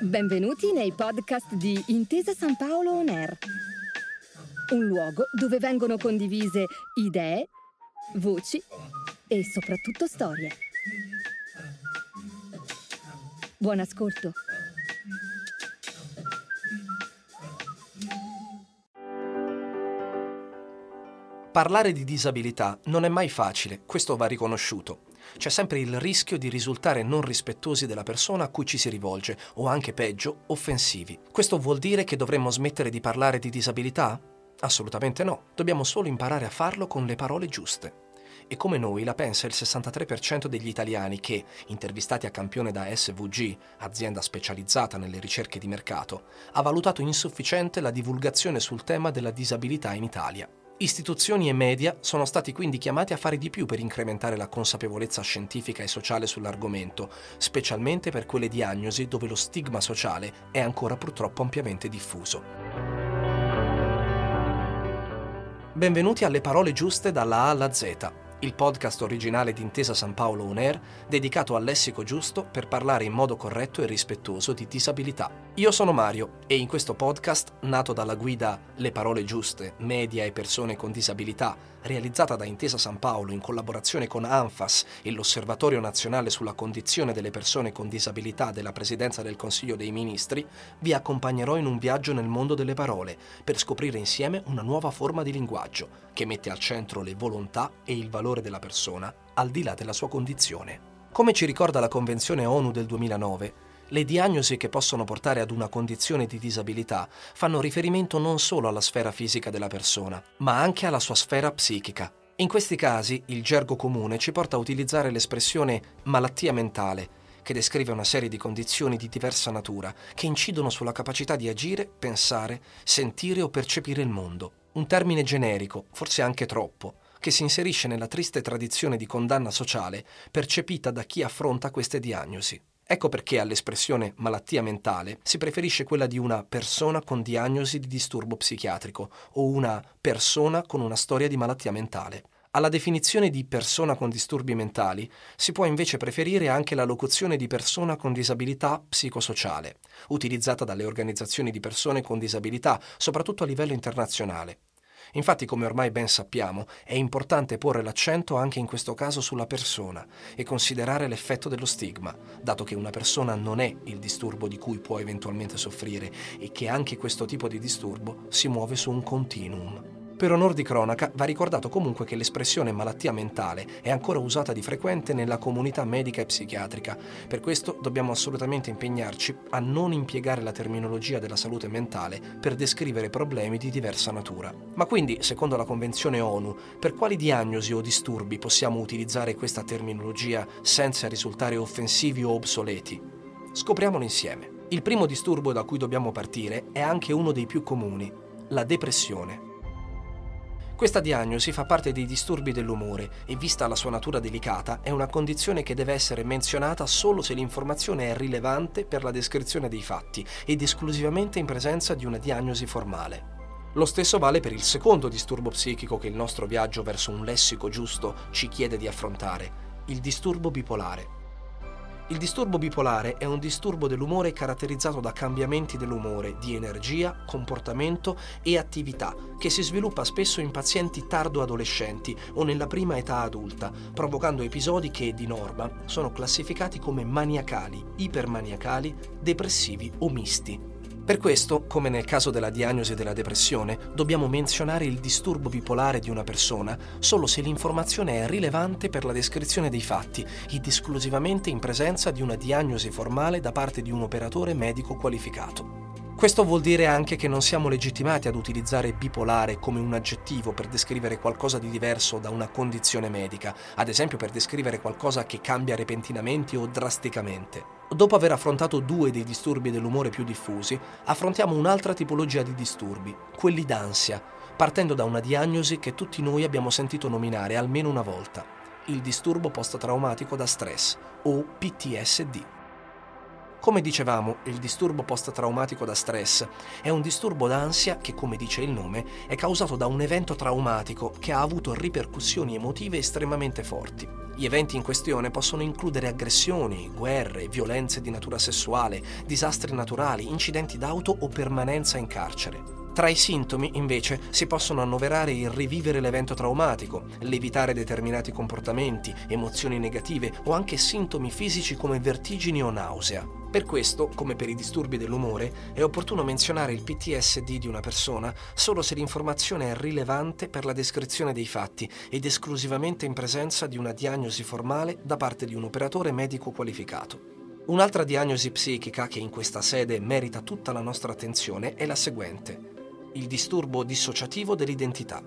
Benvenuti nei podcast di Intesa Sanpaolo On Air, un luogo dove vengono condivise idee, voci e soprattutto storie. Buon ascolto. Parlare di disabilità non è mai facile, questo va riconosciuto. C'è sempre il rischio di risultare non rispettosi della persona a cui ci si rivolge, o anche peggio, offensivi. Questo vuol dire che dovremmo smettere di parlare di disabilità? Assolutamente no, dobbiamo solo imparare a farlo con le parole giuste. E come noi la pensa il 63% degli italiani che, intervistati a campione da SVG, azienda specializzata nelle ricerche di mercato, ha valutato insufficiente la divulgazione sul tema della disabilità in Italia. Istituzioni e media sono stati quindi chiamati a fare di più per incrementare la consapevolezza scientifica e sociale sull'argomento, specialmente per quelle diagnosi dove lo stigma sociale è ancora purtroppo ampiamente diffuso. Benvenuti alle parole giuste dalla A alla Z, il podcast originale di Intesa Sanpaolo On Air, dedicato al lessico giusto per parlare in modo corretto e rispettoso di disabilità. Io sono Mario e in questo podcast, nato dalla guida Le parole giuste, media e persone con disabilità, realizzata da Intesa Sanpaolo in collaborazione con ANFAS e l'Osservatorio Nazionale sulla Condizione delle Persone con Disabilità della Presidenza del Consiglio dei Ministri, vi accompagnerò in un viaggio nel mondo delle parole per scoprire insieme una nuova forma di linguaggio che mette al centro le volontà e il valore della persona al di là della sua condizione. Come ci ricorda la Convenzione ONU del 2009, le diagnosi che possono portare ad una condizione di disabilità fanno riferimento non solo alla sfera fisica della persona, ma anche alla sua sfera psichica. In questi casi, il gergo comune ci porta a utilizzare l'espressione malattia mentale, che descrive una serie di condizioni di diversa natura che incidono sulla capacità di agire, pensare, sentire o percepire il mondo. Un termine generico, forse anche troppo, che si inserisce nella triste tradizione di condanna sociale percepita da chi affronta queste diagnosi. Ecco perché all'espressione malattia mentale si preferisce quella di una persona con diagnosi di disturbo psichiatrico o una persona con una storia di malattia mentale. Alla definizione di persona con disturbi mentali si può invece preferire anche la locuzione di persona con disabilità psicosociale, utilizzata dalle organizzazioni di persone con disabilità, soprattutto a livello internazionale. Infatti, come ormai ben sappiamo, è importante porre l'accento anche in questo caso sulla persona e considerare l'effetto dello stigma, dato che una persona non è il disturbo di cui può eventualmente soffrire e che anche questo tipo di disturbo si muove su un continuum. Per onor di cronaca, va ricordato comunque che l'espressione malattia mentale è ancora usata di frequente nella comunità medica e psichiatrica. Per questo dobbiamo assolutamente impegnarci a non impiegare la terminologia della salute mentale per descrivere problemi di diversa natura. Ma quindi, secondo la Convenzione ONU, per quali diagnosi o disturbi possiamo utilizzare questa terminologia senza risultare offensivi o obsoleti? Scopriamolo insieme. Il primo disturbo da cui dobbiamo partire è anche uno dei più comuni, la depressione. Questa diagnosi fa parte dei disturbi dell'umore e, vista la sua natura delicata, è una condizione che deve essere menzionata solo se l'informazione è rilevante per la descrizione dei fatti ed esclusivamente in presenza di una diagnosi formale. Lo stesso vale per il secondo disturbo psichico che il nostro viaggio verso un lessico giusto ci chiede di affrontare, il disturbo bipolare. Il disturbo bipolare è un disturbo dell'umore caratterizzato da cambiamenti dell'umore, di energia, comportamento e attività, che si sviluppa spesso in pazienti tardo-adolescenti o nella prima età adulta, provocando episodi che, di norma, sono classificati come maniacali, ipermaniacali, depressivi o misti. Per questo, come nel caso della diagnosi della depressione, dobbiamo menzionare il disturbo bipolare di una persona solo se l'informazione è rilevante per la descrizione dei fatti ed esclusivamente in presenza di una diagnosi formale da parte di un operatore medico qualificato. Questo vuol dire anche che non siamo legittimati ad utilizzare bipolare come un aggettivo per descrivere qualcosa di diverso da una condizione medica, ad esempio per descrivere qualcosa che cambia repentinamente o drasticamente. Dopo aver affrontato due dei disturbi dell'umore più diffusi, affrontiamo un'altra tipologia di disturbi, quelli d'ansia, partendo da una diagnosi che tutti noi abbiamo sentito nominare almeno una volta, il disturbo post-traumatico da stress, o PTSD. Come dicevamo, il disturbo post-traumatico da stress è un disturbo d'ansia che, come dice il nome, è causato da un evento traumatico che ha avuto ripercussioni emotive estremamente forti. Gli eventi in questione possono includere aggressioni, guerre, violenze di natura sessuale, disastri naturali, incidenti d'auto o permanenza in carcere. Tra i sintomi, invece, si possono annoverare il rivivere l'evento traumatico, l'evitare determinati comportamenti, emozioni negative o anche sintomi fisici come vertigini o nausea. Per questo, come per i disturbi dell'umore, è opportuno menzionare il PTSD di una persona solo se l'informazione è rilevante per la descrizione dei fatti ed esclusivamente in presenza di una diagnosi formale da parte di un operatore medico qualificato. Un'altra diagnosi psichica che in questa sede merita tutta la nostra attenzione è la seguente: il disturbo dissociativo dell'identità.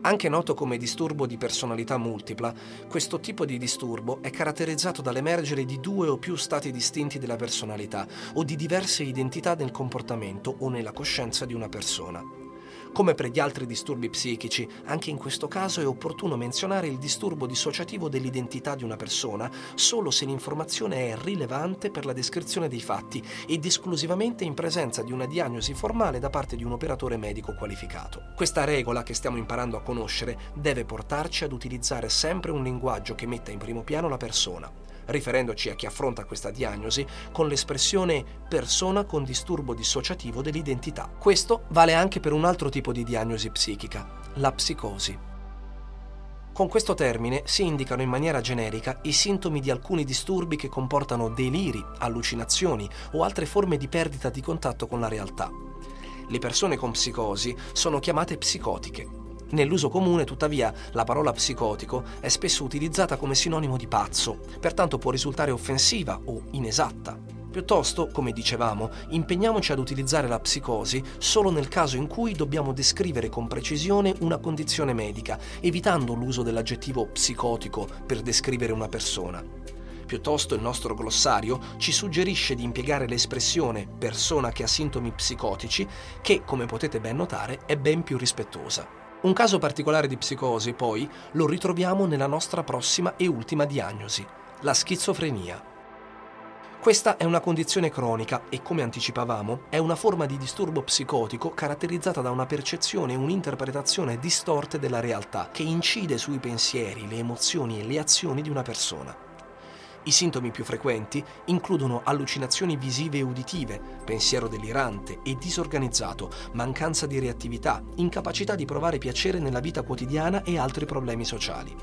Anche noto come disturbo di personalità multipla, questo tipo di disturbo è caratterizzato dall'emergere di due o più stati distinti della personalità o di diverse identità nel comportamento o nella coscienza di una persona. Come per gli altri disturbi psichici, anche in questo caso è opportuno menzionare il disturbo dissociativo dell'identità di una persona solo se l'informazione è rilevante per la descrizione dei fatti ed esclusivamente in presenza di una diagnosi formale da parte di un operatore medico qualificato. Questa regola che stiamo imparando a conoscere deve portarci ad utilizzare sempre un linguaggio che metta in primo piano la persona, riferendoci a chi affronta questa diagnosi con l'espressione persona con disturbo dissociativo dell'identità. Questo vale anche per un altro tipo di diagnosi psichica, la psicosi. Con questo termine si indicano in maniera generica i sintomi di alcuni disturbi che comportano deliri, allucinazioni o altre forme di perdita di contatto con la realtà. Le persone con psicosi sono chiamate psicotiche. Nell'uso comune, tuttavia, la parola psicotico è spesso utilizzata come sinonimo di pazzo, pertanto può risultare offensiva o inesatta. Piuttosto, come dicevamo, impegniamoci ad utilizzare la psicosi solo nel caso in cui dobbiamo descrivere con precisione una condizione medica, evitando l'uso dell'aggettivo psicotico per descrivere una persona. Piuttosto, il nostro glossario ci suggerisce di impiegare l'espressione persona che ha sintomi psicotici, che, come potete ben notare, è ben più rispettosa. Un caso particolare di psicosi, poi, lo ritroviamo nella nostra prossima e ultima diagnosi, la schizofrenia. Questa è una condizione cronica e, come anticipavamo, è una forma di disturbo psicotico caratterizzata da una percezione e un'interpretazione distorte della realtà che incide sui pensieri, le emozioni e le azioni di una persona. I sintomi più frequenti includono allucinazioni visive e uditive, pensiero delirante e disorganizzato, mancanza di reattività, incapacità di provare piacere nella vita quotidiana e altri problemi sociali.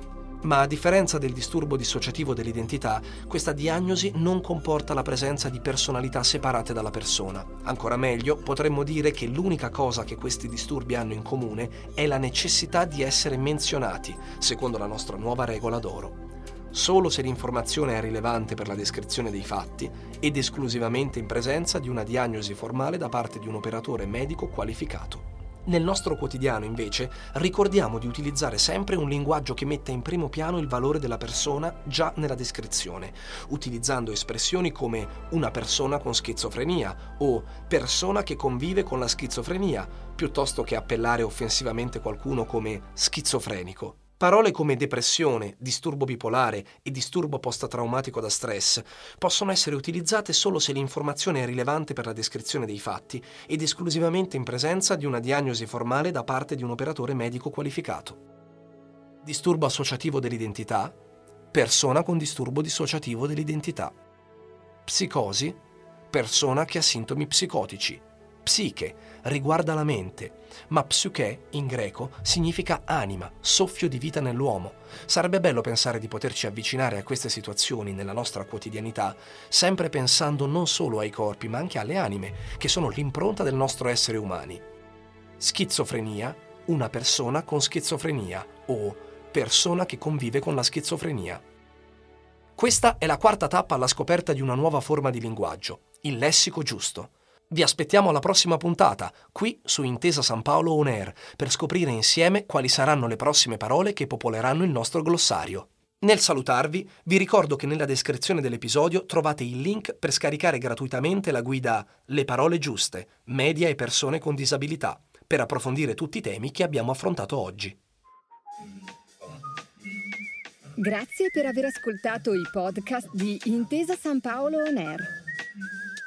Ma a differenza del disturbo dissociativo dell'identità, questa diagnosi non comporta la presenza di personalità separate dalla persona. Ancora meglio, potremmo dire che l'unica cosa che questi disturbi hanno in comune è la necessità di essere menzionati, secondo la nostra nuova regola d'oro. Solo se l'informazione è rilevante per la descrizione dei fatti ed esclusivamente in presenza di una diagnosi formale da parte di un operatore medico qualificato. Nel nostro quotidiano, invece, ricordiamo di utilizzare sempre un linguaggio che metta in primo piano il valore della persona già nella descrizione, utilizzando espressioni come una persona con schizofrenia o persona che convive con la schizofrenia, piuttosto che appellare offensivamente qualcuno come schizofrenico. Parole come depressione, disturbo bipolare e disturbo post-traumatico da stress possono essere utilizzate solo se l'informazione è rilevante per la descrizione dei fatti ed esclusivamente in presenza di una diagnosi formale da parte di un operatore medico qualificato. Disturbo associativo dell'identità, persona con disturbo dissociativo dell'identità, psicosi, persona che ha sintomi psicotici, psiche, riguarda la mente, ma psyche in greco significa anima, soffio di vita nell'uomo. Sarebbe bello pensare di poterci avvicinare a queste situazioni nella nostra quotidianità, sempre pensando non solo ai corpi, ma anche alle anime, che sono l'impronta del nostro essere umani. Schizofrenia, una persona con schizofrenia o persona che convive con la schizofrenia. Questa è la quarta tappa alla scoperta di una nuova forma di linguaggio, il lessico giusto. Vi aspettiamo alla prossima puntata, qui su Intesa Sanpaolo On Air, per scoprire insieme quali saranno le prossime parole che popoleranno il nostro glossario. Nel salutarvi, vi ricordo che nella descrizione dell'episodio trovate il link per scaricare gratuitamente la guida Le parole giuste, media e persone con disabilità, per approfondire tutti i temi che abbiamo affrontato oggi. Grazie per aver ascoltato i podcast di Intesa Sanpaolo On Air.